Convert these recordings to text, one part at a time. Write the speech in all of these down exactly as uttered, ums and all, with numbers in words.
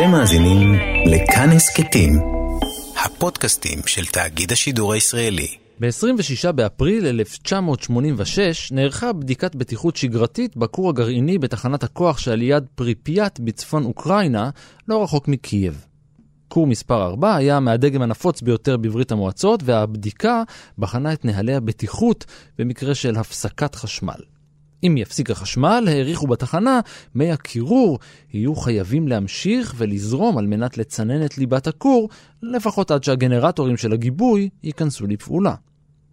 אתם מאזינים לכאן הסכתים, הפודקאסטים של תאגיד השידור הישראלי. ב-עשרים ושישה באפריל אלף תשע מאות שמונים ושש נערכה בדיקת בטיחות שגרתית בכור הגרעיני בתחנת הכוח שעל יד פריפיאט בצפון אוקראינה, לא רחוק מקייב. כור מספר ארבע היה מהדגם הנפוץ ביותר בברית המועצות, והבדיקה בחנה את נהלי הבטיחות במקרה של הפסקת חשמל. אם יפסיק החשמל, העריכו בתחנה, מי הקירור יהיו חייבים להמשיך ולזרום על מנת לצנן את ליבת הכור, לפחות עד שהגנרטורים של הגיבוי ייכנסו לפעולה.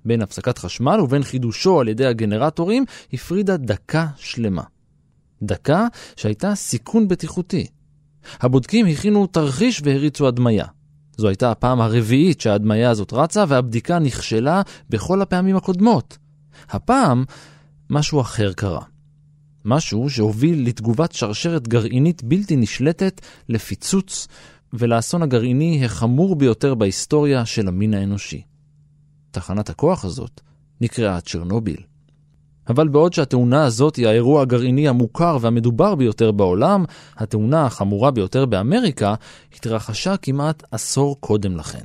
בין הפסקת חשמל ובין חידושו על ידי הגנרטורים הפרידה דקה שלמה. דקה שהייתה סיכון בטיחותי. הבודקים הכינו תרחיש והריצו הדמיה. זו הייתה הפעם הרביעית שההדמיה הזאת רצה, והבדיקה נכשלה בכל הפעמים הקודמות. הפעם משהו אחר קרה. משהו שהוביל לתגובת שרשרת גרעינית בלתי נשלטת, לפיצוץ ולאסון הגרעיני החמור ביותר בהיסטוריה של המין האנושי. תחנת הכוח הזאת נקראה צ'רנוביל. אבל בעוד שהתאונה הזאת היא האירוע הגרעיני המוכר והמדובר ביותר בעולם, התאונה החמורה ביותר באמריקה התרחשה כמעט עשור קודם לכן.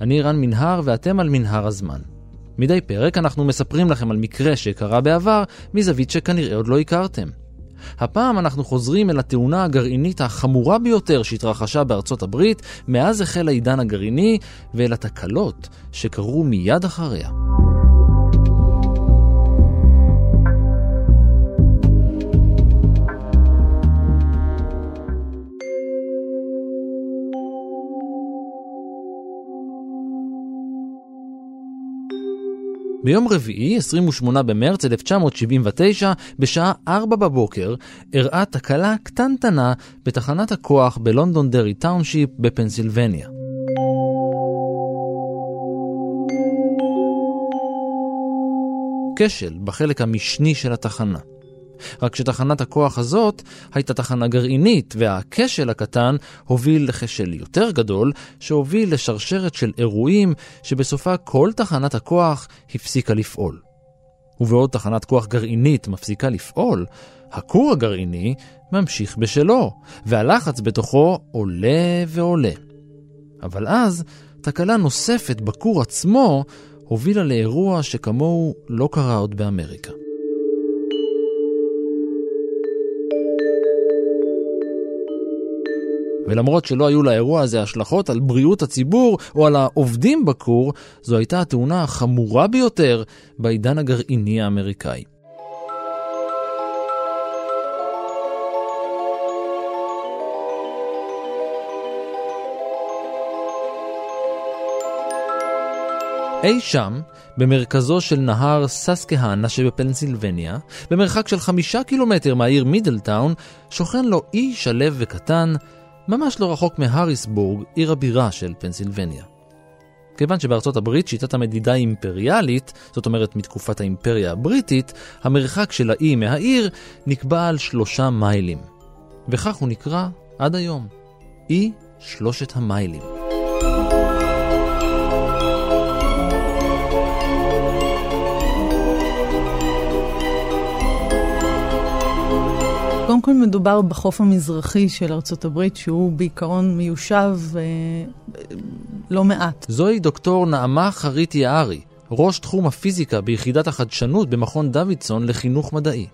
אני רן מנהר ואתם על מנהר הזמן. מדי פרק אנחנו מספרים לכם על מקרה שקרה בעבר מזווית שכנראה עוד לא הכרתם. הפעם אנחנו חוזרים אל התאונה הגרעינית החמורה ביותר שהתרחשה בארצות הברית מאז החל העידן הגרעיני, ואל התקלות שקרו מיד אחריה. ביום רביעי, עשרים ושמונה במרץ אלף תשע מאות שבעים ותשע, בשעה ארבע בבוקר, הראה תקלה קטנטנה בתחנת הכוח בלונדונדרי טאונשיפ בפנסילבניה. כשל בחלק המשני של התחנה. רק שתחנת הכוח הזאת הייתה תחנה גרעינית, והכשל הקטן הוביל לכשל יותר גדול שהוביל לשרשרת של אירועים שבסופה כל תחנת הכוח הפסיקה לפעול. ובעוד תחנת כוח גרעינית מפסיקה לפעול, הכור הגרעיני ממשיך בשלו, והלחץ בתוכו עולה ועולה. אבל אז תקלה נוספת בכור עצמו הובילה לאירוע שכמוהו לא קרה עוד באמריקה. ולמרות שלא היו לאירוע הזה השלכות על בריאות הציבור או על העובדים בכור, זו הייתה התאונה החמורה ביותר בעידן הגרעיני האמריקאי. אי שם, במרכזו של נהר ססקהנה שבפנסילבניה, במרחק של חמישה קילומטר מהעיר מידלטאון, שוכן לו אי שלב וקטן, ממש לא רחוק מהריסבורג, עיר הבירה של פנסילבניה. כיוון שבארצות הברית שיטת המדידה היא אימפריאלית, זאת אומרת מתקופת האימפריה הבריטית, המרחק של האי מהעיר נקבע על שלושה מיילים. וכך הוא נקרא עד היום, אי שלושת המיילים. קודם כל מדובר בחוף המזרחי של ארצות הברית, שהוא בעיקרון מיושב אה, לא מעט. זוהי דוקטור נעמה חריט-יערי, ראש תחום הפיזיקה ביחידת החדשנות במכון דוידסון לחינוך מדעי.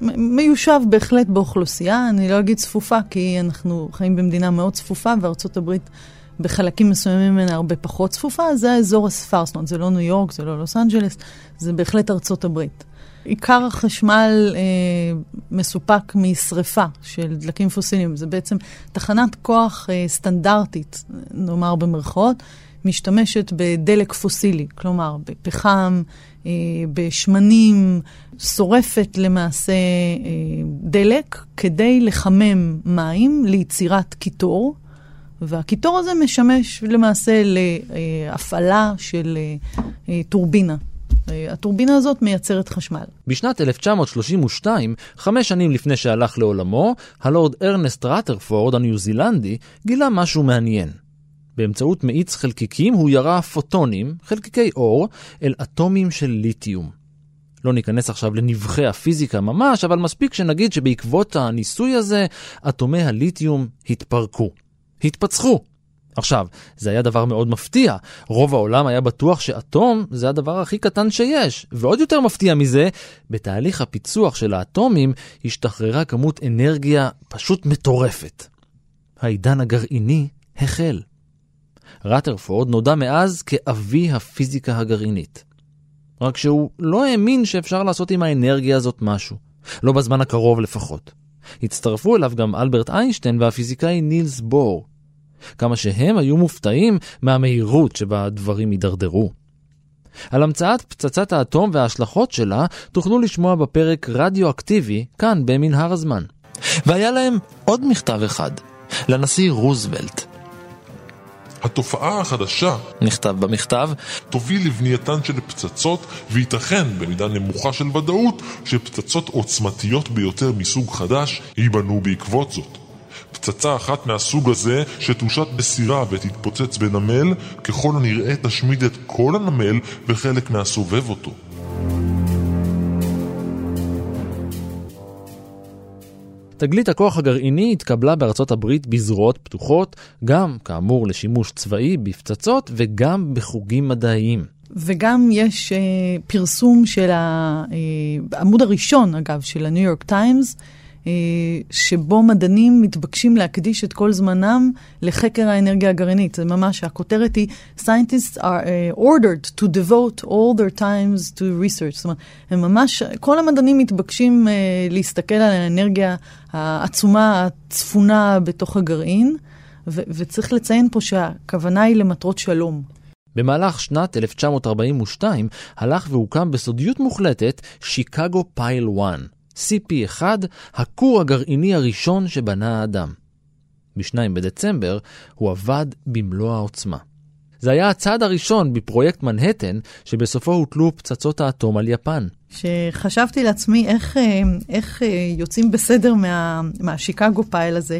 מ- מיושב בהחלט באוכלוסייה, אני לא אגיד צפופה, כי אנחנו חיים במדינה מאוד צפופה, וארצות הברית בחלקים מסוימים ממנה הרבה פחות צפופה, זה האזור הספר, זאת אומרת, זה לא ניו יורק, זה לא לוס אנג'לס, זה בהחלט ארצות הברית. עיקר החשמל אה, מסופק משריפה של דלקים פוסיליים. זה בעצם תחנת כוח אה, סטנדרטית, נאמר במרכאות, משתמשת בדלק פוסילי, כלומר בפחם, אה, בשמנים, שורפת למעשה אה, דלק כדי לחמם מים ליצירת קיטור, והקיטור הזה משמש למעשה להפעלה של טורבינה. הטורבינה הזאת מייצרת חשמל. בשנת אלף תשע מאות שלושים ושתיים, חמש שנים לפני שהלך לעולמו, הלורד ארנסט רת'רפורד, הניו זילנדי, גילה משהו מעניין. באמצעות מאיץ חלקיקים הוא ירה פוטונים, חלקיקי אור, אל אטומים של ליטיום. לא ניכנס עכשיו לנבחי הפיזיקה ממש, אבל מספיק שנגיד שבעקבות הניסוי הזה, אטומי הליטיום התפרקו. התפצחו. עכשיו, זה היה דבר מאוד מפתיע. רוב העולם היה בטוח שאטום זה הדבר הכי קטן שיש. ועוד יותר מפתיע מזה, בתהליך הפיצוח של האטומים השתחררה כמות אנרגיה פשוט מטורפת. העידן הגרעיני החל. רת'רפורד נודע מאז כאבי הפיזיקה הגרעינית. רק שהוא לא האמין שאפשר לעשות עם האנרגיה הזאת משהו. לא בזמן הקרוב לפחות. הצטרפו אליו גם אלברט איינשטיין והפיזיקאי נילס בור. כמה שהם היו מופתעים מהמהירות שבה הדברים יידרדרו. על המצאת פצצת האטום וההשלכות שלה תוכלו לשמוע בפרק רדיואקטיבי כאן במנהר הזמן. והיה להם עוד מכתב אחד, לנשיא רוזוולט. התופעה החדשה, נכתב במכתב, תוביל לבנייתן של פצצות, וייתכן במידה נמוכה של ודאות שפצצות עוצמתיות ביותר מסוג חדש ייבנו בעקבות זאת. פצצה אחת מהסוג הזה שתושת בסירה ותתפוצץ בנמל, ככל הנראה תשמיד את כל הנמל וחלק מהסובב אותו. תגלית הכוח הגרעיני התקבלה בארצות הברית בזרועות פתוחות, גם כאמור לשימוש צבאי בפצצות וגם בחוגים מדעיים. וגם יש uh, פרסום של העמוד הראשון, אגב, של הניו יורק טיימס, שבו מדענים מתבקשים להקדיש את כל זמנם לחקר האנרגיה הגרעינית. זה ממש, הכותרת היא, Scientists are ordered to devote all their times to research. זאת אומרת, הם ממש, כל המדענים מתבקשים להסתכל על האנרגיה העצומה, הצפונה בתוך הגרעין, ו- וצריך לציין פה שהכוונה היא למטרות שלום. במהלך שנת אלף תשע מאות ארבעים ושתיים הלך והוקם בסודיות מוחלטת שיקגו פייל אחת. סי פי אחת, הכור הגרעיני הראשון שבנה האדם. בשניים בדצמבר הוא עבד במלוא העוצמה. זה היה הצעד הראשון בפרויקט מנהטן שבסופו הוטלו פצצות האטום על יפן. שחשבתי לעצמי איך, איך יוצאים בסדר מה, מהשיקגו פייל הזה,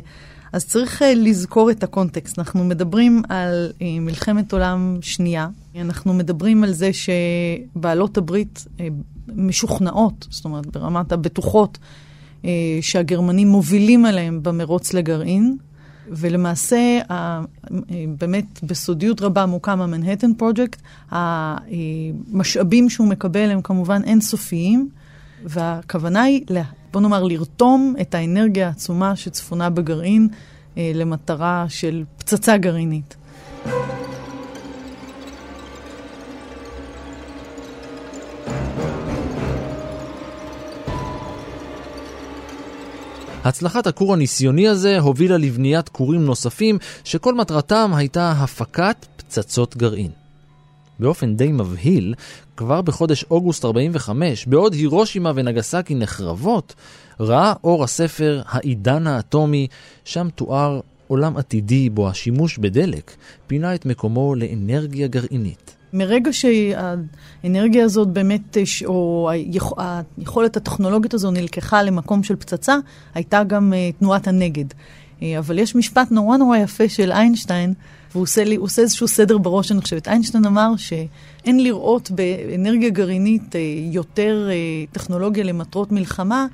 אז צריך לזכור את הקונטקסט. אנחנו מדברים על מלחמת עולם שנייה. אנחנו מדברים על זה שבעלות הברית משוכנעות, זאת אומרת ברמת הבטוחות, שהגרמנים מובילים עליהם במרוץ לגרעין. ולמעשה, באמת בסודיות רבה מוקם המנהטן פרויקט. המשאבים שהוא מקבל הם כמובן אינסופיים, והכוונה היא לה... בוא נאמר, לרתום את האנרגיה העצומה שצפונה בגרעין אה, למטרה של פצצה גרעינית. הצלחת הכור הניסיוני הזה הובילה לבניית כורים נוספים שכל מטרתם הייתה הפקת פצצות גרעין. באופן די מבהיל, כבר בחודש אוגוסט ארבעים וחמש, בעוד הירושימה ונגסקי נחרבות, ראה אור הספר העידן האטומי, שם תואר עולם עתידי בו השימוש בדלק, פינה את מקומו לאנרגיה גרעינית. מרגע שהאנרגיה הזאת באמת, או היכולת הטכנולוגית הזו נלקחה למקום של פצצה, הייתה גם תנועת הנגד. אבל יש משפט נורא נורא יפה של איינשטיין, והוא עושה, לי, עושה איזשהו סדר בראש, אני חושבת. איינשטיין אמר שאין לראות באנרגיה גרעינית יותר טכנולוגיה למטרות מלחמה,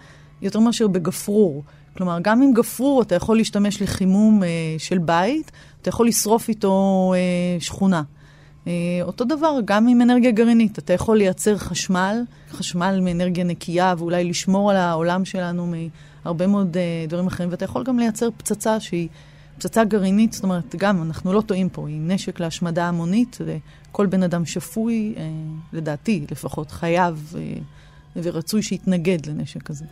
יותר מאשר בגפרור. כלומר, גם עם גפרור אתה יכול להשתמש לחימום של בית, אתה יכול לשרוף איתו שכונה. אותו דבר גם עם אנרגיה גרעינית. אתה יכול לייצר חשמל, חשמל מאנרגיה נקייה, ואולי לשמור על העולם שלנו מהרבה מאוד דברים אחרים. ואתה יכול גם לייצר פצצה שהיא פצצה גרעינית, זאת אומרת, גם אנחנו לא טועים פה, היא נשק להשמדה המונית, וכל בן אדם שפוי, אה, לדעתי לפחות, חייב אה, ורצוי שיתנגד לנשק הזה.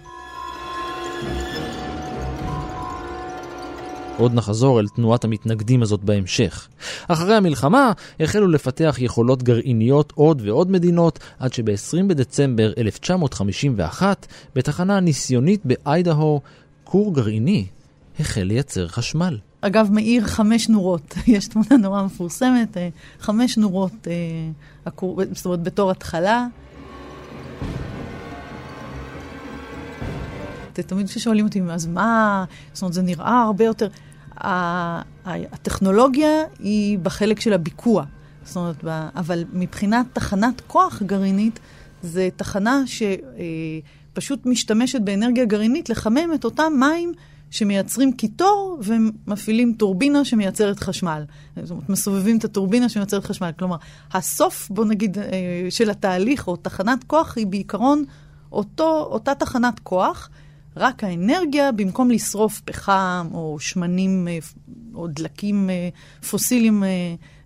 עוד נחזור אל תנועת המתנגדים הזאת בהמשך. אחרי המלחמה החלו לפתח יכולות גרעיניות עוד ועוד מדינות, עד שב-עשרים בדצמבר אלף תשע מאות חמישים ואחת, בתחנה הניסיונית באיידהו, כור גרעיני החל לייצר חשמל. אגב, מאיר חמש נורות. יש תמונה נורא מפורסמת, חמש נורות, זאת אומרת, בתור התחלה. תמיד ששואלים אותי, אז מה? זאת אומרת, זה נראה הרבה יותר. הטכנולוגיה היא בחלק של הביקוע. זאת אומרת, אבל מבחינת תחנת כוח גרעינית, זה תחנה שפשוט משתמשת באנרגיה גרעינית לחמם את אותם מים שמייצרים קיטור ומפעילים טורבינה שמייצרת חשמל. זאת אומרת, מסובבים את הטורבינה שמייצרת חשמל. כלומר, הסוף, בוא נגיד, של התהליך או תחנת כוח היא בעיקרון אותו, אותה תחנת כוח, רק האנרגיה, במקום לשרוף פחם או שמנים או דלקים פוסיליים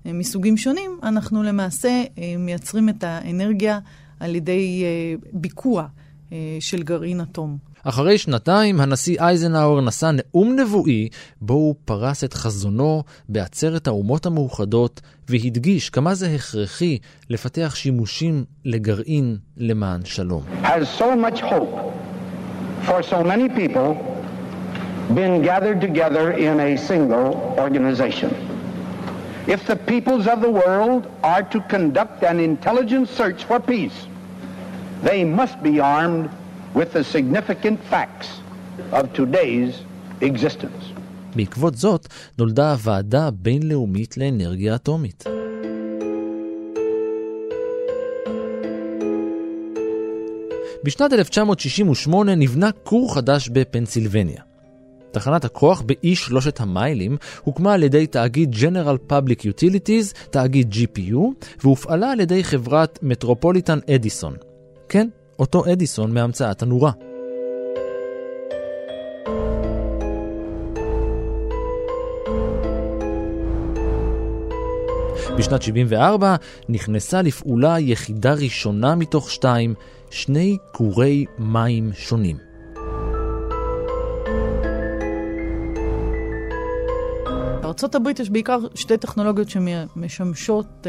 מסוגים שונים, אנחנו למעשה מייצרים את האנרגיה על ידי ביקוע של גרעין אטום. אחרי שנתיים, הנשיא אייזנהאואר נשא נאום נבואי, בו הוא פרס את חזונו בעצרת האומות המאוחדות, והדגיש כמה זה הכרחי לפתח שימושים לגרעין למען שלום. Has so much hope for so many people been gathered together in a single organization. If the peoples of the world are to conduct an intelligent search for peace, they must be armed with the significant facts of today's existence. בעקבות זאת נולדה הוועדה הבינלאומית לאנרגיה אטומית. בשנת אלף תשע מאות שישים ושמונה נבנה כור חדש בפנסילבניה. תחנת הכוח באי שלושת המיילים הוקמה על ידי תאגיד General Public Utilities, תאגיד ג'י פי יו, והופעלה על ידי חברת Metropolitan Edison. כן? אותו אדיסון מהמצאת הנורה. בשנת שבעים וארבע נכנסה לפעולה יחידה ראשונה מתוך שתיים, שני כורי מים שונים. בארצות הברית יש בעיקר שתי טכנולוגיות שמשמשות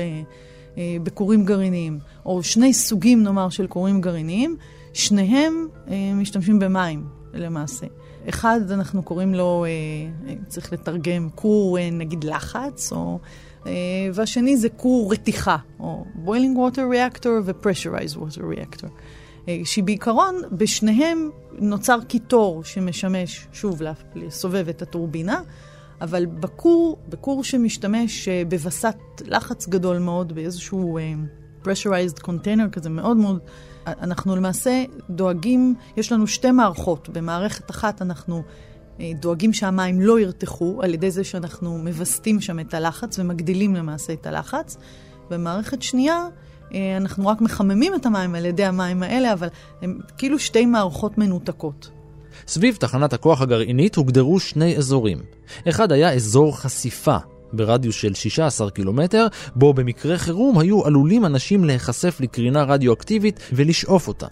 בכורים גרעיניים, או שני סוגים, נאמר, של כורים גרעיניים, שניהם משתמשים במים, למעשה. אחד, אנחנו קוראים לו, צריך לתרגם, כור, נגיד, לחץ, או, והשני זה כור רתיחה, או boiling water reactor ו-pressurized water reactor, שבעיקרון, בשניהם נוצר קיטור שמשמש, שוב, לסובב את הטורבינה, אבל בקור, בקור שמשתמש בבסת לחץ גדול מאוד, באיזשהו pressurized container כזה מאוד מאוד, אנחנו למעשה דואגים, יש לנו שתי מערכות, במערכת אחת אנחנו דואגים שהמים לא ירתחו, על ידי זה שאנחנו מבסתים שם את הלחץ ומגדילים למעשה את הלחץ, במערכת שנייה אנחנו רק מחממים את המים על ידי המים האלה, אבל הם כאילו שתי מערכות מנותקות. סביב תחנת הכוח הגרעינית הוגדרו שני אזורים. אחד היה אזור חשיפה, ברדיוס של שישה עשר קילומטר, בו במקרה חירום היו עלולים אנשים להיחשף לקרינה רדיואקטיבית ולשאוף אותה.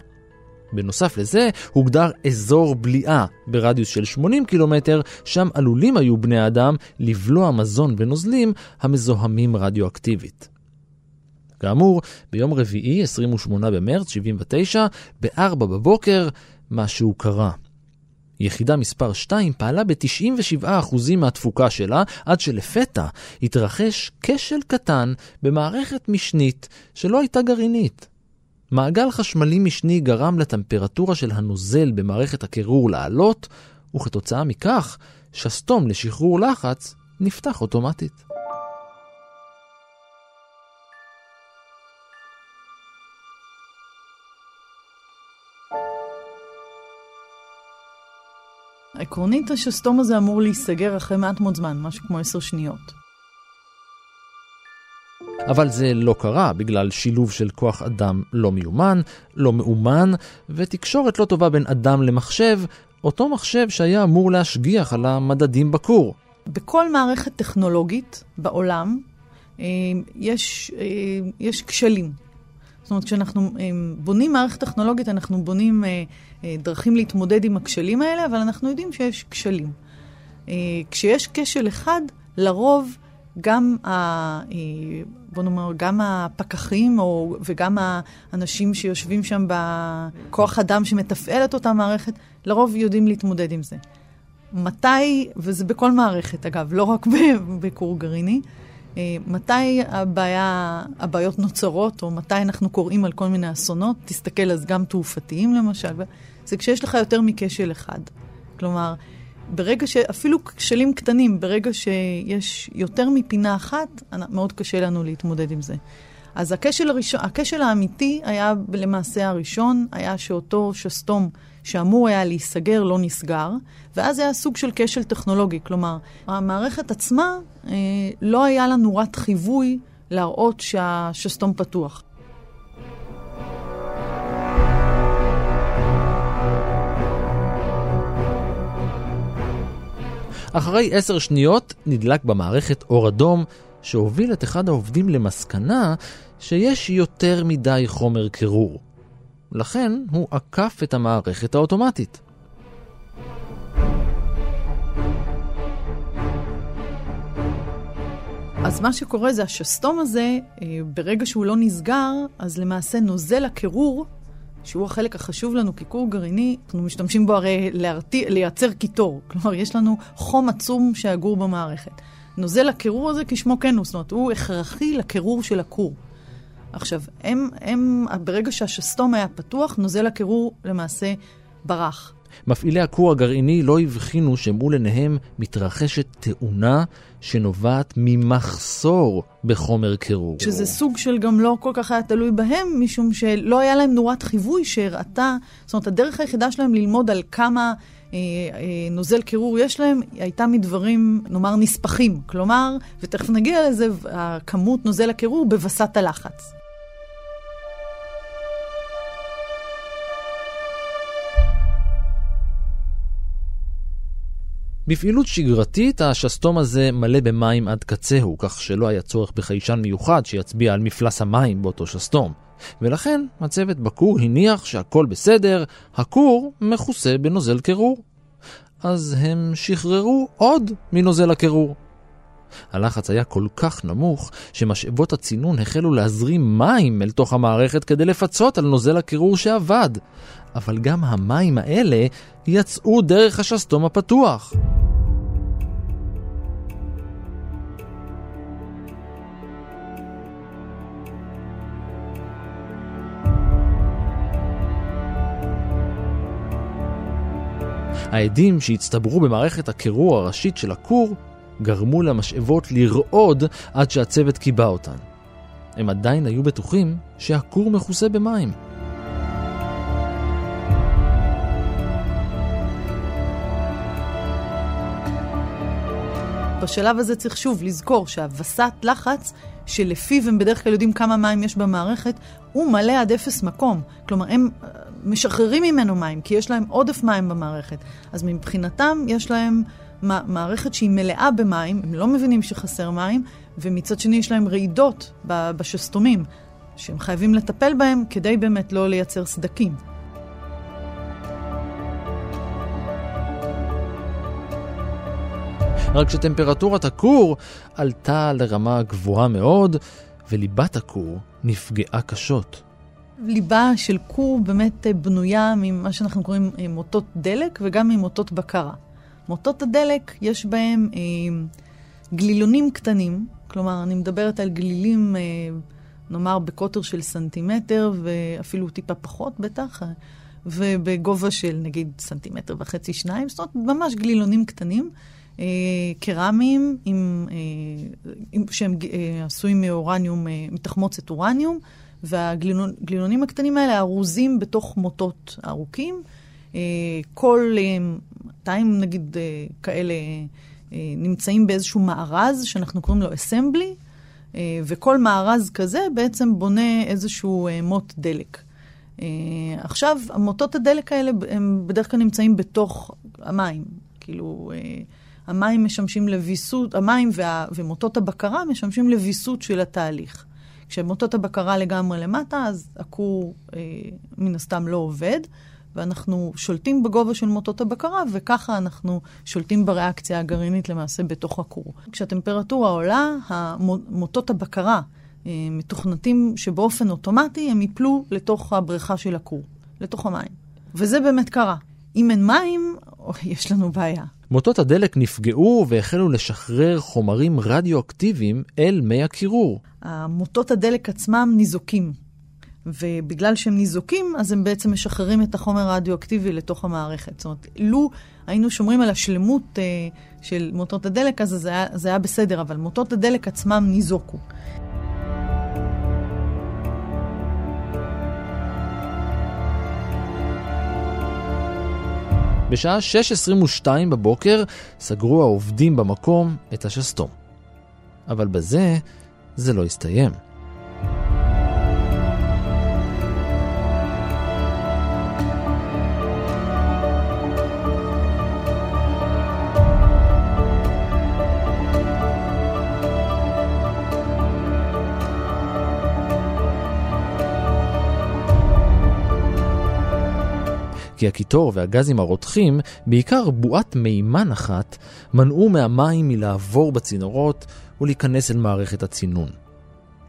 בנוסף לזה, הוגדר אזור בליעה, ברדיוס של שמונים קילומטר, שם עלולים היו בני האדם לבלוע מזון ונוזלים המזוהמים רדיואקטיבית. כאמור, ביום רביעי, עשרים ושמונה במרץ שבעים ותשע, בארבע בבוקר, משהו קרה. יחידה מספר שתיים פעלה ב-תשעים ושבעה אחוז מהתפוקה שלה, עד שלפתע התרחש כשל קטן במערכת משנית שלא הייתה גרעינית. מעגל חשמלי משני גרם לטמפרטורה של הנוזל במערכת הקירור לעלות, וכתוצאה מכך, שסתום לשחרור לחץ נפתח אוטומטית. עקרונית השסתום הזה אמור להיסגר אחרי מעט מאוד זמן, משהו כמו עשר שניות. אבל זה לא קרה בגלל שילוב של כוח אדם לא מיומן, לא מאומן, ותקשורת לא טובה בין אדם למחשב, אותו מחשב שהיה אמור להשגיח על המדדים בקור. בכל מערכת טכנולוגית בעולם יש, יש כשלים. זאת אומרת, כשאנחנו בונים מערכת טכנולוגית, אנחנו בונים דרכים להתמודד עם הכשלים האלה, אבל אנחנו יודעים שיש כשלים. כשיש כשל אחד, לרוב גם, ה, בוא נאמר, גם הפקחים או, וגם האנשים שיושבים שם בכוח אדם שמתפעל את אותה מערכת, לרוב יודעים להתמודד עם זה. מתי, וזה בכל מערכת אגב, לא רק בקור גרעיני, מתי הבעיה, הבעיות נוצרות, או מתי אנחנו קוראים על כל מיני אסונות, תסתכל אז גם תעופתיים למשל, זה כשיש לך יותר מכשל אחד. כלומר, ברגע ש... אפילו כשלים קטנים, ברגע שיש יותר מפינה אחת, מאוד קשה לנו להתמודד עם זה. אז הכשל הראשון, הכשל האמיתי היה למעשה הראשון, היה שאותו שסתום שאמור היה להיסגר, לא נסגר, ואז היה סוג של כשל טכנולוגי. כלומר, המערכת עצמה, אה, לא היה לה נורת חיווי להראות שהשסתום פתוח. אחרי עשר שניות נדלק במערכת אור אדום, שהוביל את אחד העובדים למסקנה שיש יותר מדי חומר קירור. לכן הוא עקף את המערכת האוטומטית. אז מה שקורה זה השסתום הזה, ברגע שהוא לא נסגר, אז למעשה נוזל הקירור, שהוא החלק החשוב לנו ככור גרעיני, אנחנו משתמשים בו הרי לייצר קיטור. כלומר, יש לנו חום עצום שאגור במערכת. נוזל הקירור הזה כשמו כן הוא, זאת אומרת, הוא הכרחי לקירור של הכור. עכשיו, הם, הם, ברגע שהשסתום היה פתוח, נוזל הקירור למעשה ברח. מפעילי הכור הגרעיני לא הבחינו שמול עיניהם מתרחשת תאונה שנובעת ממחסור בחומר קירור. שזה סוג של גם לא כל כך היה תלוי בהם, משום שלא היה להם נורת חיווי שהראתה, זאת אומרת, הדרך היחידה שלהם ללמוד על כמה נוזל קירור יש להם, הייתה מדברים, נאמר, נספחים. כלומר, ותכף נגיע לזה, כמות נוזל הקירור בבסת הלחץ. בפעילות שגרתית, השסתום הזה מלא במים עד קצהו, כך שלא היה צורך בחיישן מיוחד שיצביע על מפלס המים באותו שסתום. ולכן הצוות בכור הניח שהכל בסדר, הכור מכוסה בנוזל קירור. אז הם שחררו עוד מנוזל הקירור. הלחץ היה כל כך נמוך שמשאבות הצינון החלו להזרים מים אל תוך המערכת כדי לפצות על נוזל הקירור שעבד. אבל גם המים האלה יצאו דרך השסתום הפתוח. העדים שהצטברו במערכת הקירור הראשית של הכור גרמו למשאבות לרעוד עד שהצוות קיבע אותן. הם עדיין היו בטוחים שהכור מכוסה במים. בשלב הזה צריך שוב לזכור שהבסת לחץ שלפיו הם בדרך כלל יודעים כמה מים יש במערכת, הוא מלא עד אפס מקום. כלומר, הם משחררים ממנו מים, כי יש להם עודף מים במערכת. אז מבחינתם יש להם מערכת שהיא מלאה במים, הם לא מבינים שחסר מים, ומצד שני יש להם רעידות בשסתומים, שהם חייבים לטפל בהם כדי באמת לא לייצר סדקים. רק שטמפרטורת הכור עלתה לרמה גבוהה מאוד, וליבת הכור נפגעה קשות. ליבה של כור באמת בנויה ממה שאנחנו קוראים מוטות דלק וגם ממוטות בקרה. מוטות הדלק יש בהם אה, גלילונים קטנים, כלומר אני מדברת על גלילים, אה, נאמר בקוטר של סנטימטר ואפילו טיפה פחות בטח, ובגובה של נגיד סנטימטר וחצי שניים, זאת אומרת ממש גלילונים קטנים, אה, קרמיים עם, אה, עם, שהם אה, עשויים מאורניום, אה, מתחמוצת אורניום, והגלילונים הקטנים האלה ארוזים בתוך מוטות ארוכים, כל תיים נגיד כאלה נמצאים באיזשהו מארז שאנחנו קוראים לו אסמבלי, וכל מארז כזה בעצם בונה איזשהו מוט דלק. עכשיו, המוטות הדלק האלה הם בדרך כלל נמצאים בתוך המים, כאילו המים משמשים לוויסות, המים וה, ומוטות הבקרה משמשים לוויסות של התהליך. כשמוטות הבקרה לגמרי למטה, אז הכור מן הסתם לא עובד, ואנחנו שולטים בגובה של מוטות הבקרה, וככה אנחנו שולטים בריאקציה הגרעינית למעשה בתוך הכור. כשהטמפרטורה עולה, המוטות הבקרה מתוכנתים שבאופן אוטומטי הם ייפלו לתוך הבריכה של הכור, לתוך המים. וזה באמת קרה. אם אין מים, יש לנו בעיה. מוטות הדלק נפגעו והחלו לשחרר חומרים רדיואקטיביים אל מי הקירור. מוטות הדלק עצמם ניזוקים, ובגלל שהם ניזוקים, אז הם בעצם משחררים את החומר הרדיואקטיבי לתוך המערכת. זאת אומרת, לו היינו שומרים על השלמות של מוטות הדלק, אז זה היה, זה היה בסדר, אבל מוטות הדלק עצמם ניזוקו. בשעה שש עשרים ושתיים בבוקר סגרו העובדים במקום את השסתום. אבל בזה זה לא הסתיים. כי הקיטור והגזים הרותחים, בעיקר בועת מימן אחת, מנעו מהמים מלעבור בצינורות ולהיכנס אל מערכת הצינון.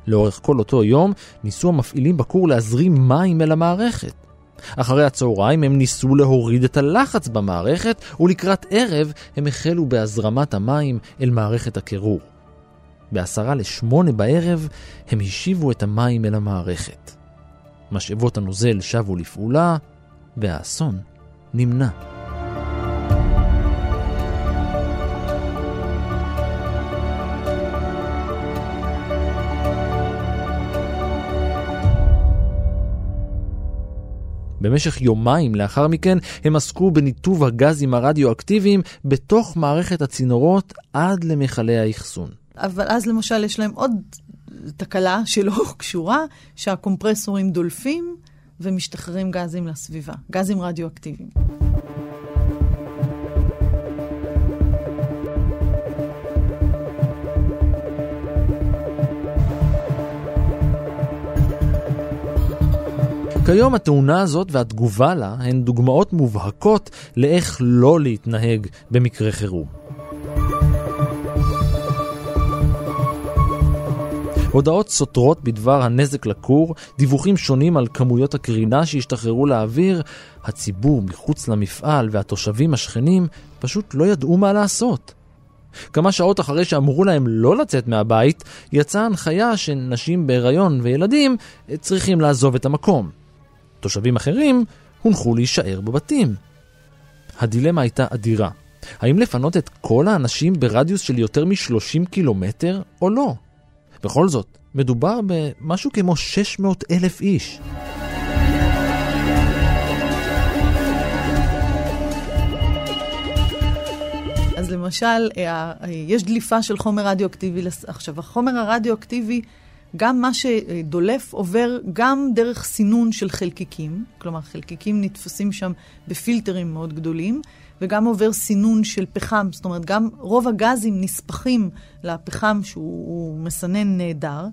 לאורך כל אותו יום ניסו המפעילים בכור להזרים מים אל המערכת. אחרי הצהריים הם ניסו להוריד את הלחץ במערכת, ולקראת ערב הם החלו בהזרמת המים אל מערכת הקירור. בעשרה לשמונה בערב הם השיבו את המים אל המערכת. משאבות הנוזל שבו לפעולה, והאסון נמנע. במשך יומיים לאחר מכן הם עסקו בניתוב הגזים הרדיואקטיביים בתוך מערכת הצינורות עד למחלי האחסון. אבל אז למשל יש להם עוד תקלה שלא קשורה, שהקומפרסורים דולפים ומשתחררים גזים לסביבה, גזים רדיואקטיביים. כיום התאונה הזאת והתגובה לה הן דוגמאות מובהקות לאיך לא להתנהג במקרה חירום. הודעות סותרות בדבר הנזק לכור, דיווחים שונים על כמויות הקרינה שהשתחררו לאוויר, הציבור מחוץ למפעל והתושבים השכנים פשוט לא ידעו מה לעשות. כמה שעות אחרי שאמרו להם לא לצאת מהבית, יצאה הנחיה שנשים בהיריון וילדים צריכים לעזוב את המקום. תושבים אחרים הונחו להישאר בבתים. הדילמה הייתה אדירה. האם לפנות את כל האנשים ברדיוס של יותר מ-שלושים קילומטר או לא? בכל זאת, מדובר במשהו כמו שש מאות אלף איש. אז למשל, יש דליפה של חומר רדיואקטיבי. עכשיו, החומר הרדיואקטיבי, גם מה שדולף עובר גם דרך סינון של חלקיקים, כלומר, חלקיקים נתפסים שם בפילטרים מאוד גדולים, וגם עובר סינון של פחם, זאת אומרת, גם רוב הגזים נספחים לפחם שהוא מסנן נהדר,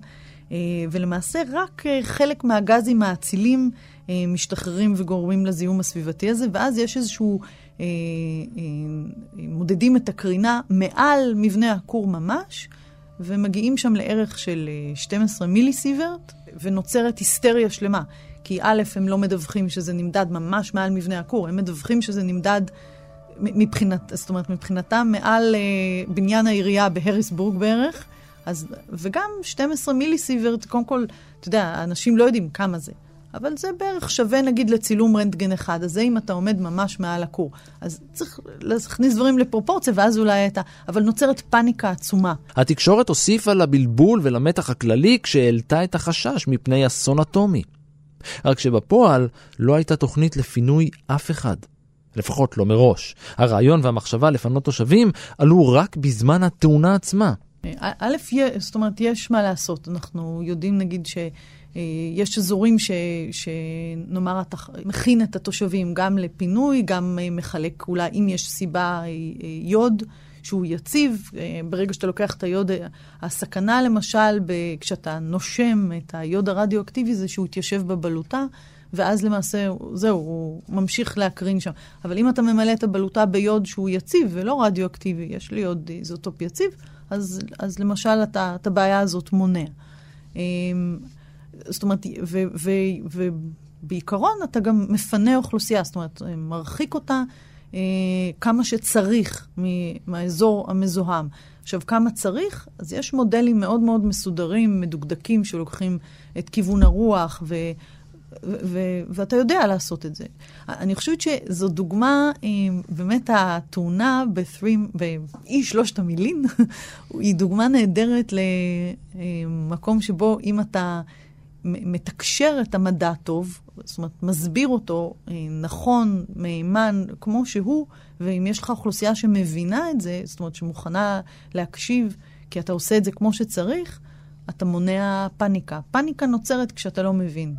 ולמעשה רק חלק מהגזים האצילים משתחררים וגורמים לזיהום הסביבתי הזה, ואז יש איזשהו, מודדים את הקרינה מעל מבנה הכור ממש, ומגיעים שם לערך של שתים עשרה מיליסיברט, ונוצרת היסטריה שלמה, כי א' הם לא מדווחים שזה נמדד ממש מעל מבנה הכור, הם מדווחים שזה נמדד מבחינת, זאת אומרת, מבחינתם מעל אה, בניין העירייה בהריסבורג בערך, אז, וגם שתים עשרה מיליסיברט, קודם כל, אתה יודע, האנשים לא יודעים כמה זה, אבל זה בערך שווה, נגיד, לצילום רנטגן אחד, אז זה אם אתה עומד ממש מעל הכור. אז צריך להכניס דברים לפרופורציה, ואז אולי הייתה, אבל נוצרת פאניקה עצומה. התקשורת הוסיפה לבלבול ולמתח הכללי, כשהעלתה את החשש מפני אסון אטומי. רק שבפועל לא הייתה תוכנית לפינוי אף אחד. לפחות לא מראש. הרעיון והמחשבה לפנות תושבים עלו רק בזמן התאונה עצמה. א', זאת אומרת, יש מה לעשות. אנחנו יודעים, נגיד, שיש אזורים שנאמר, מכין את התושבים גם לפינוי, גם מחלק, אולי אם יש סיבה יוד שהוא יציב. ברגע שאתה לוקח את היוד, הסכנה למשל, כשאתה נושם את היוד הרדיואקטיבי, זה שהוא התיישב בבלוטה, ואז למעשה, זהו, הוא ממשיך להקרין שם. אבל אם אתה ממלא את הבלוטה ביוד שהוא יציב ולא רדיואקטיבי, יש לי יוד איזוטופ יציב, אז, אז למשל אתה, את הבעיה הזאת מונע. זאת אומרת, ו, ו, ו, ובעיקרון אתה גם מפנה אוכלוסייה, זאת אומרת, מרחיק אותה אה, כמה שצריך מהאזור המזוהם. עכשיו, כמה צריך? אז יש מודלים מאוד מאוד מסודרים, מדוקדקים, שלוקחים את כיוון הרוח, ו, ו, ו, ואתה יודע לעשות את זה. אני חושבת שזו דוגמה, אה, באמת התאונה באי שלושת המילים, היא דוגמה נהדרת למקום שבו אם אתה מתקשר את המדע טוב, זאת אומרת, מסביר אותו נכון, מהימן, כמו שהוא, ואם יש לך אוכלוסייה שמבינה את זה, זאת אומרת, שמוכנה להקשיב, כי אתה עושה את זה כמו שצריך, אתה מונע פניקה. פניקה נוצרת כשאתה לא מבין.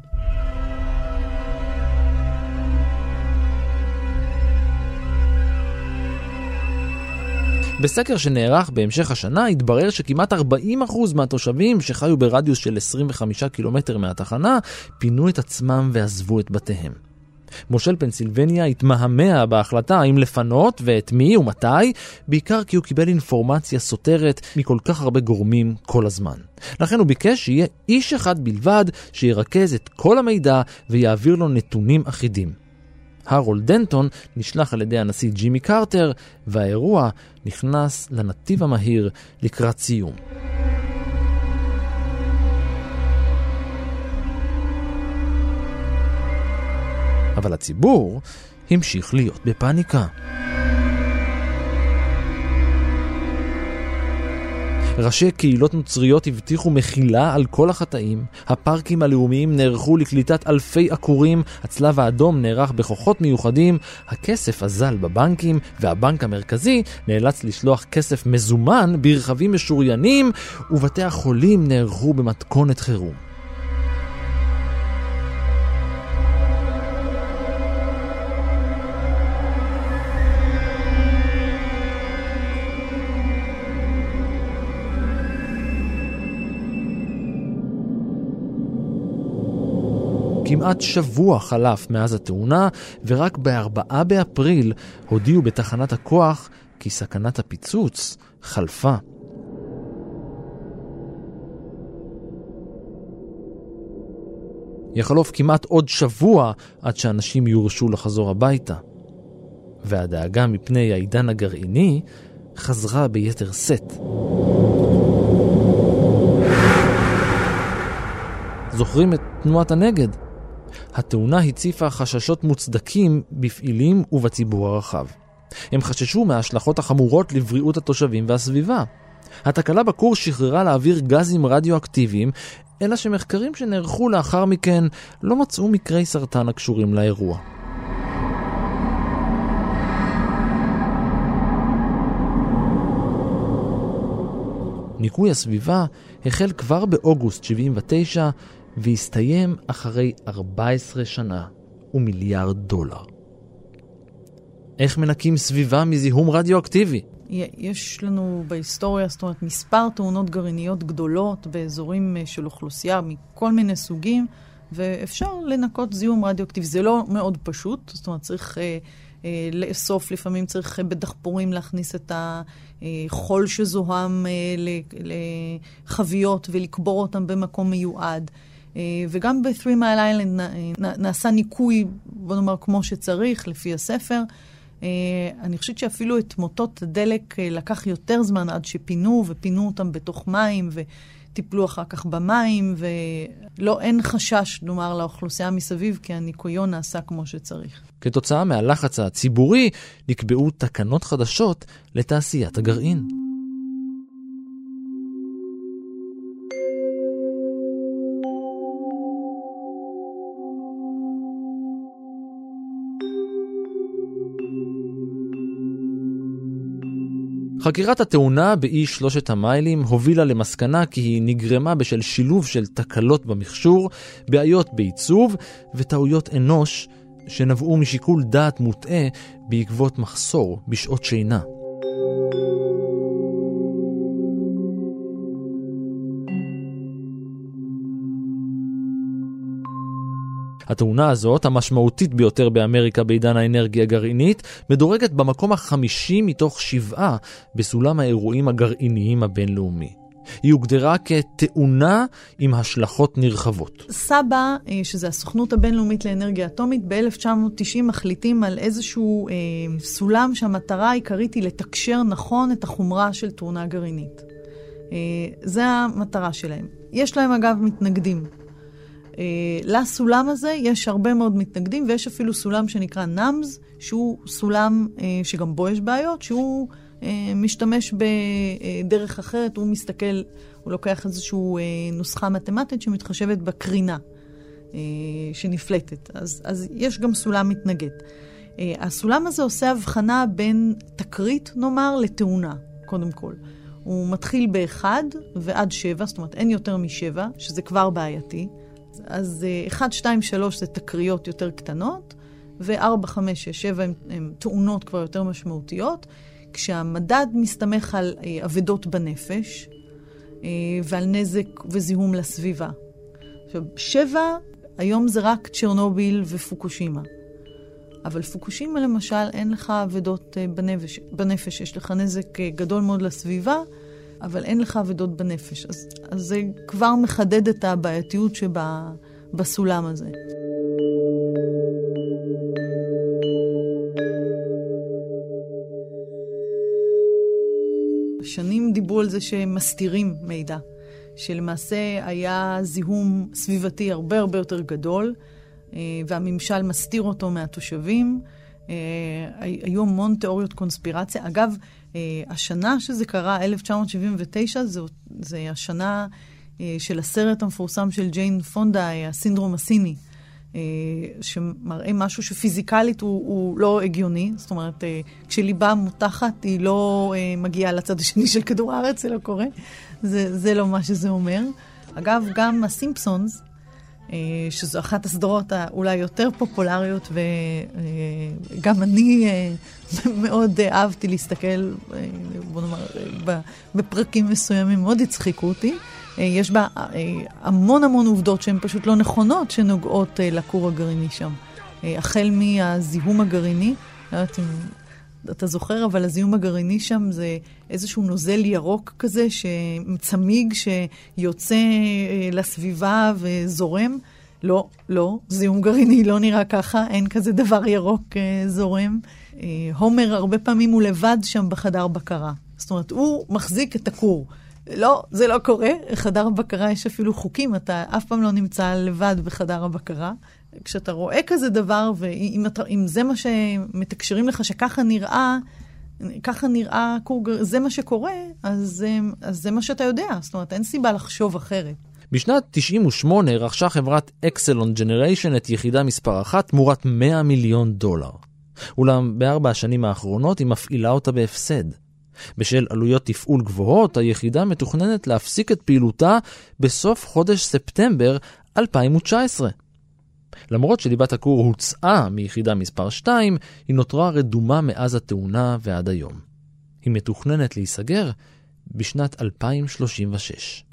בסקר שנערך בהמשך השנה התברר שכמעט ארבעים אחוז מהתושבים שחיו ברדיוס של עשרים וחמישה קילומטר מהתחנה פינו את עצמם ועזבו את בתיהם. מושל פנסילבניה התמהמה בהחלטה האם לפנות ואת מי ומתי, בעיקר כי הוא קיבל אינפורמציה סותרת מכל כך הרבה גורמים כל הזמן. לכן הוא ביקש שיהיה איש אחד בלבד שירכז את כל המידע ויעביר לו נתונים אחידים. הרולד דנטון נשלח על ידי הנשיא ג'ימי קארטר, והאירוע נכנס לנתיב המהיר לקראת סיום. אבל הציבור המשיך להיות בפניקה. ראשי קהילות נוצריות הבטיחו מחילה על כל החטאים, הפארקים הלאומיים נערכו לקליטת אלפי עקורים, הצלב האדום נערך בכוחות מיוחדים, הכסף אזל בבנקים, והבנק המרכזי נאלץ לשלוח כסף מזומן ברכבים משוריינים, ובתי החולים נערכו במתכונת חירום. כמעט שבוע חלף מאז התאונה, ורק בארבעה באפריל הודיעו בתחנת הכוח כי סכנת הפיצוץ חלפה. יחלוף כמעט עוד שבוע עד שאנשים יורשו לחזור הביתה. והדאגה מפני העידן הגרעיני חזרה ביתר סט. זוכרים את תנועת הנגד? התאונה הציפה חששות מוצדקים בפעילים ובציבור הרחב. הם חששו מההשלכות החמורות לבריאות התושבים והסביבה. התקלה בכור שחררה לאוויר גזים רדיואקטיביים, אלא שמחקרים שנערכו לאחר מכן לא מצאו מקרי סרטן הקשורים לאירוע. ניקוי הסביבה החל כבר באוגוסט שבעים ותשע והסתיים אחרי ארבע עשרה שנה ומיליארד דולר. איך מנקים סביבה מזיהום רדיואקטיבי? יש לנו בהיסטוריה, זאת אומרת, מספר תאונות גרעיניות גדולות באזורים של אוכלוסייה מכל מיני סוגים, ואפשר לנקות זיהום רדיואקטיבי. זה לא מאוד פשוט, זאת אומרת, צריך אה, אה, לאסוף, לפעמים צריך אה, בדחפורים להכניס את החול שזוהם אה, לחביות ולקבור אותם במקום מיועד. וגם ב-Three Mile Island נעשה ניקוי, בוא נאמר, כמו שצריך, לפי הספר. אני חושבת שאפילו את מוטות הדלק לקח יותר זמן עד שפינו, ופינו אותם בתוך מים, וטיפלו אחר כך במים, ולא, אין חשש, נאמר, לאוכלוסייה מסביב, כי הניקויון נעשה כמו שצריך. כתוצאה מהלחץ הציבורי, נקבעו תקנות חדשות לתעשיית הגרעין. חקירת התאונה באי שלושת המיילים הובילה למסקנה כי היא נגרמה בשל שילוב של תקלות במכשור, בעיות בעיצוב וטעויות אנוש שנבעו משיקול דעת מוטעה בעקבות מחסור בשעות שינה. התאונה הזאת, המשמעותית ביותר באמריקה בעידן האנרגיה הגרעינית, מדורגת במקום החמישי מתוך שבעה בסולם האירועים הגרעיניים הבינלאומי. היא הוגדרה כתאונה עם השלכות נרחבות. סבא, שזה הסוכנות הבינלאומית לאנרגיה אטומית, ב-אלף תשע מאות תשעים מחליטים על איזשהו אה, סולם שהמטרה העיקרית היא לתקשר נכון את החומרה של תאונה גרעינית. אה, זה המטרה שלהם. יש להם אגב מתנגדים. אה, לסולם הזה יש הרבה מאוד מתנגדים, ויש אפילו סולם שנקרא נאמז, שהוא סולם אה, שגם בו יש בעיות, שהוא משתמש בדרך אחרת, הוא מסתכל, הוא לוקח איזשהו נוסחה מתמטית שמתחשבת בקרינה שנפלטת. אז, אז יש גם סולם מתנגד. הסולם הזה עושה הבחנה בין תקרית, נאמר, לתאונה, קודם כל. הוא מתחיל באחד ועד שבע, זאת אומרת, אין יותר משבע, שזה כבר בעייתי. אז אחד, שתיים, שלוש זה תקריות יותר קטנות, וארבע, חמש, שש, שבע הן תאונות כבר יותר משמעותיות, כשהמדד מסתמך על עבדות בנפש, ועל נזק וזיהום לסביבה. עכשיו, שבע, היום זה רק צ'רנוביל ופוקושימה. אבל פוקושימה, למשל, אין לך עבדות בנפש, בנפש. יש לך נזק גדול מאוד לסביבה, אבל אין לך עבדות בנפש. אז, אז זה כבר מחדד את הבעייתיות שבסולם הזה. שנים דיברו על זה שמסתירים מידע, שלמעשה היה זיהום סביבתי הרבה הרבה יותר גדול, והממשל מסתיר אותו מהתושבים. היו המון תיאוריות קונספירציה. אגב, השנה שזה קרה, אלף תשע מאות שבעים ותשע, זו, זו השנה של הסרט המפורסם של ג'יין פונדה, הסינדרום הסיני, שמראה משהו שפיזיקלית הוא, הוא לא הגיוני. זאת אומרת, כשליבה מותחת היא לא מגיעה לצד השני של כדור הארץ, זה לא קורה. זה, זה לא מה שזה אומר. אגב, גם הסימפסונס, שזו אחת הסדרות אולי יותר פופולריות, וגם אני מאוד אהבתי להסתכל, בוא נאמר, בפרקים מסוימים, מאוד הצחיקו אותי. יש בה המון המון עובדות שהן פשוט לא נכונות שנוגעות לכור הגרעיני שם. החל מהזיהום הגרעיני, לא יודעת אם אתה זוכר, אבל הזיהום הגרעיני שם זה איזשהו נוזל ירוק כזה, שצמיג שיוצא לסביבה וזורם. לא, לא, זיהום גרעיני לא נראה ככה, אין כזה דבר ירוק זורם. הומר הרבה פעמים הוא לבד שם בחדר בקרה. זאת אומרת, הוא מחזיק את הכור. לא, זה לא קורה. חדר הבקרה יש אפילו חוקים, אתה אף פעם לא נמצא לבד בחדר הבקרה. כשאתה רואה כזה דבר, ואם אתה, אם זה מה שמתקשרים לך שככה נראה, ככה נראה, זה מה שקורה, אז, אז זה מה שאתה יודע. זאת אומרת, אין סיבה לחשוב אחרת. בשנת תשעים ושמונה רכשה חברת אקסלון ג'נריישן את יחידה מספר אחת, תמורת מאה מיליון דולר. אולם בארבע השנים האחרונות היא מפעילה אותה בהפסד. בשל עלויות תפעול גבוהות, היחידה מתוכננת להפסיק את פעילותה בסוף חודש ספטמבר אלפיים ותשע עשרה. למרות שליבת הכור הוצאה מיחידה מספר שתיים, היא נותרה רדומה מאז התאונה ועד היום. היא מתוכננת להיסגר בשנת אלפיים שלושים ושש.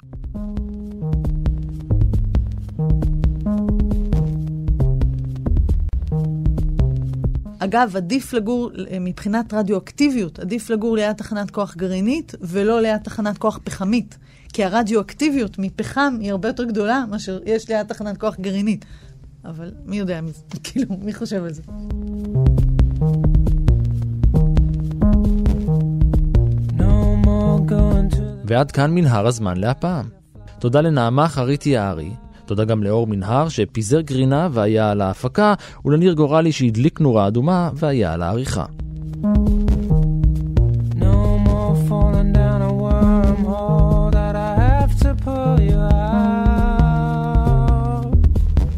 אגב, עדיף לגור, מבחינת רדיואקטיביות, עדיף לגור ליד תחנת כוח גרעינית ולא ליד תחנת כוח פחמית. כי הרדיואקטיביות מפחם היא הרבה יותר גדולה מאשר יש ליד תחנת כוח גרעינית. אבל מי יודע, מי, כאילו, מי חושב על זה? ועד כאן מנהר הזמן להפעם. תודה לנעמה חריט-יערי. תודה גם לאור מנהר שפיזר גרינה והיה על ההפקה, ולניר גורלי שהדליק נורה אדומה והיה על העריכה.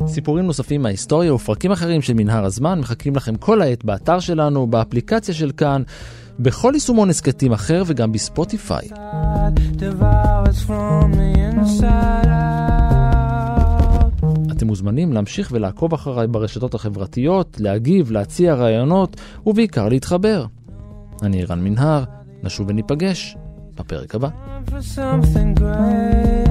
סיפורים נוספים מההיסטוריה ופרקים אחרים של מנהר הזמן מחכים לכם כל העת באתר שלנו, באפליקציה של כאן, בכל יישומון הסכתים אחר וגם בספוטיפיי. אתם מוזמנים להמשיך ולעקוב אחריי ברשתות החברתיות, להגיב, להציע רעיונות, ובעיקר להתחבר. אני ערן מנהר, נשוב וניפגש בפרק הבא.